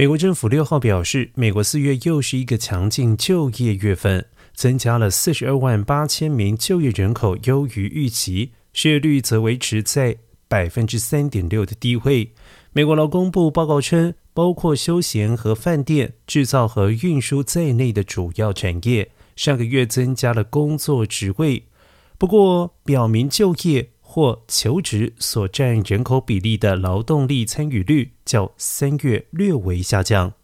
美国政府6号表示，美国4月又是一个强劲就业月份，增加了42.8万名就业人口，优于预期，失业率则维持在 3.6% 的低位。美国劳工部报告称，包括休闲和饭店、制造和运输在内的主要产业，上个月增加了工作职位。不过，表明就业或求职所占人口比例的劳动力参与率较3月略微下降。